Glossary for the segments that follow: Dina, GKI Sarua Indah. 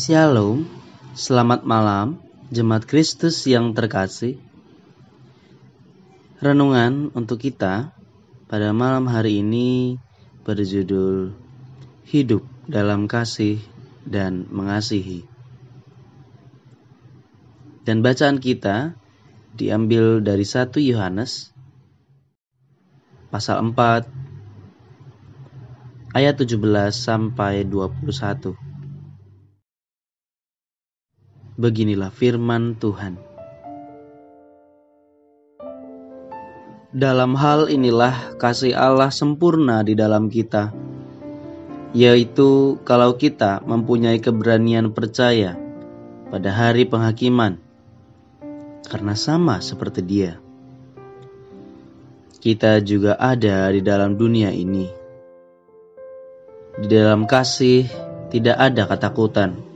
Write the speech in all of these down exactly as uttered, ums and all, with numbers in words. Shalom, selamat malam, jemaat Kristus yang terkasih. Renungan untuk kita pada malam hari ini berjudul Hidup dalam Kasih dan Mengasihi. Dan bacaan kita diambil dari satu Yohanes pasal empat ayat tujuh belas sampai dua puluh satu. Beginilah firman Tuhan. Dalam hal inilah kasih Allah sempurna di dalam kita, yaitu kalau kita mempunyai keberanian percaya pada hari penghakiman, karena sama seperti Dia, kita juga ada di dalam dunia ini. Di dalam kasih tidak ada ketakutan.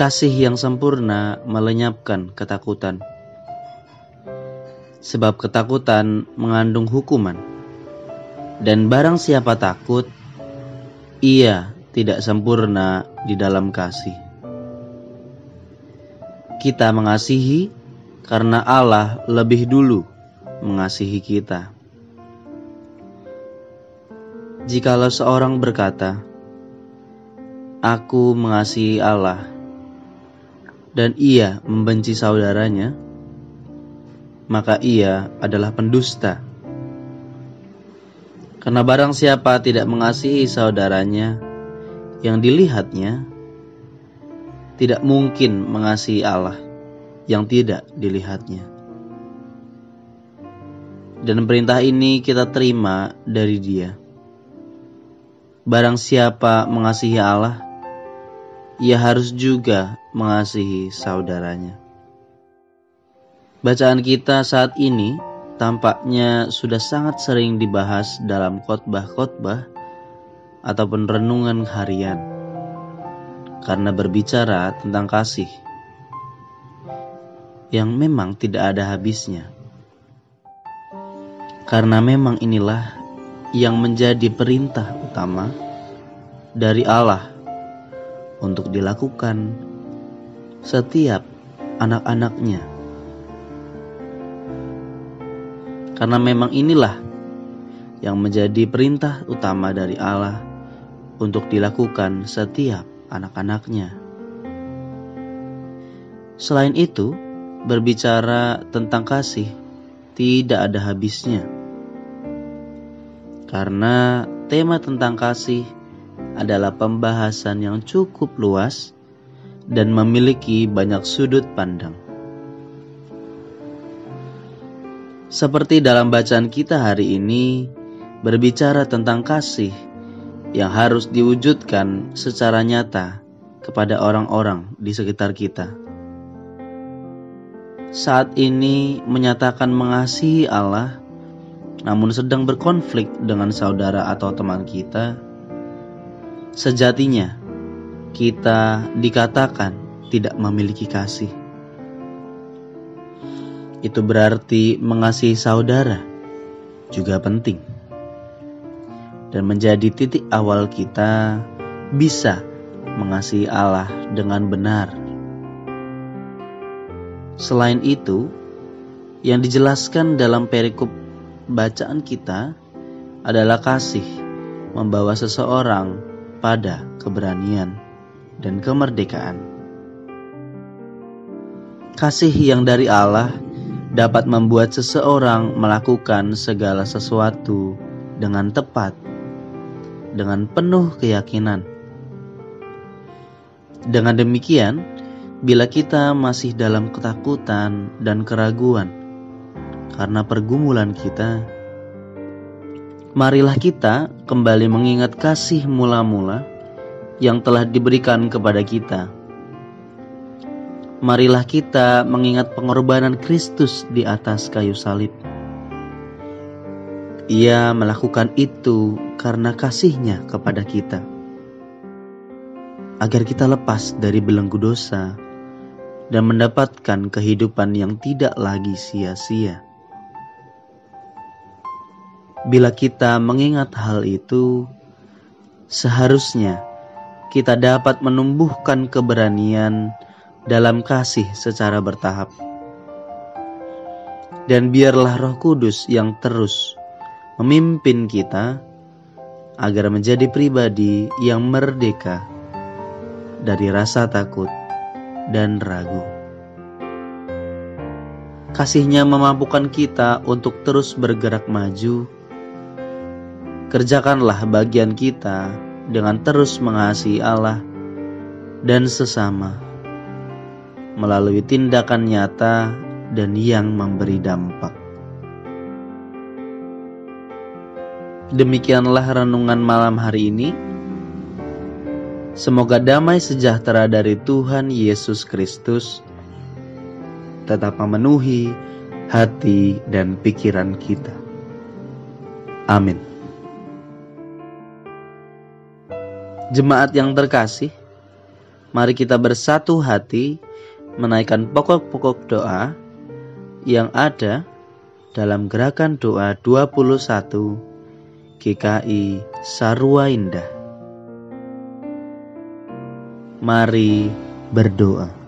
Kasih yang sempurna melenyapkan ketakutan. Sebab ketakutan mengandung hukuman. Dan barang siapa takut, ia tidak sempurna di dalam kasih. Kita mengasihi karena Allah lebih dulu mengasihi kita. Jikalau seorang berkata, "Aku mengasihi Allah," dan ia membenci saudaranya, maka ia adalah pendusta. Karena barang siapa tidak mengasihi saudaranya yang dilihatnya, tidak mungkin mengasihi Allah yang tidak dilihatnya. Dan perintah ini kita terima dari Dia. Barang siapa mengasihi Allah, ia harus juga mengasihi saudaranya. Bacaan kita saat ini tampaknya sudah sangat sering dibahas dalam khotbah-khotbah ataupun renungan harian, karena berbicara tentang kasih yang memang tidak ada habisnya. Karena memang inilah yang menjadi perintah utama dari Allah untuk dilakukan setiap anak-anaknya. Karena memang inilah yang menjadi perintah utama dari Allah untuk dilakukan setiap anak-anaknya. Selain itu, berbicara tentang kasih tidak ada habisnya. Karena tema tentang kasih adalah pembahasan yang cukup luas dan memiliki banyak sudut pandang. Seperti dalam bacaan kita hari ini, berbicara tentang kasih yang harus diwujudkan secara nyata kepada orang-orang di sekitar kita. Saat ini menyatakan mengasihi Allah, namun sedang berkonflik dengan saudara atau teman kita, sejatinya kita dikatakan tidak memiliki kasih. Itu berarti mengasihi saudara juga penting dan menjadi titik awal kita bisa mengasihi Allah dengan benar. Selain itu, yang dijelaskan dalam perikop bacaan kita adalah kasih membawa seseorang pada keberanian dan kemerdekaan. Kasih yang dari Allah dapat membuat seseorang melakukan segala sesuatu dengan tepat, dengan penuh keyakinan. Dengan demikian, bila kita masih dalam ketakutan dan keraguan karena pergumulan kita, marilah kita kembali mengingat kasih mula-mula yang telah diberikan kepada kita. Marilah kita mengingat pengorbanan Kristus di atas kayu salib. Ia melakukan itu karena kasih-Nya kepada kita, agar kita lepas dari belenggu dosa dan mendapatkan kehidupan yang tidak lagi sia-sia. Bila kita mengingat hal itu, seharusnya kita dapat menumbuhkan keberanian dalam kasih secara bertahap. Dan biarlah Roh Kudus yang terus memimpin kita agar menjadi pribadi yang merdeka dari rasa takut dan ragu. Kasih-Nya memampukan kita untuk terus bergerak maju. Kerjakanlah bagian kita dengan terus mengasihi Allah dan sesama melalui tindakan nyata dan yang memberi dampak. Demikianlah renungan malam hari ini. Semoga damai sejahtera dari Tuhan Yesus Kristus tetap memenuhi hati dan pikiran kita. Amin. Jemaat yang terkasih, mari kita bersatu hati menaikkan pokok-pokok doa yang ada dalam gerakan doa dua puluh satu G K I Sarua Indah. Mari berdoa.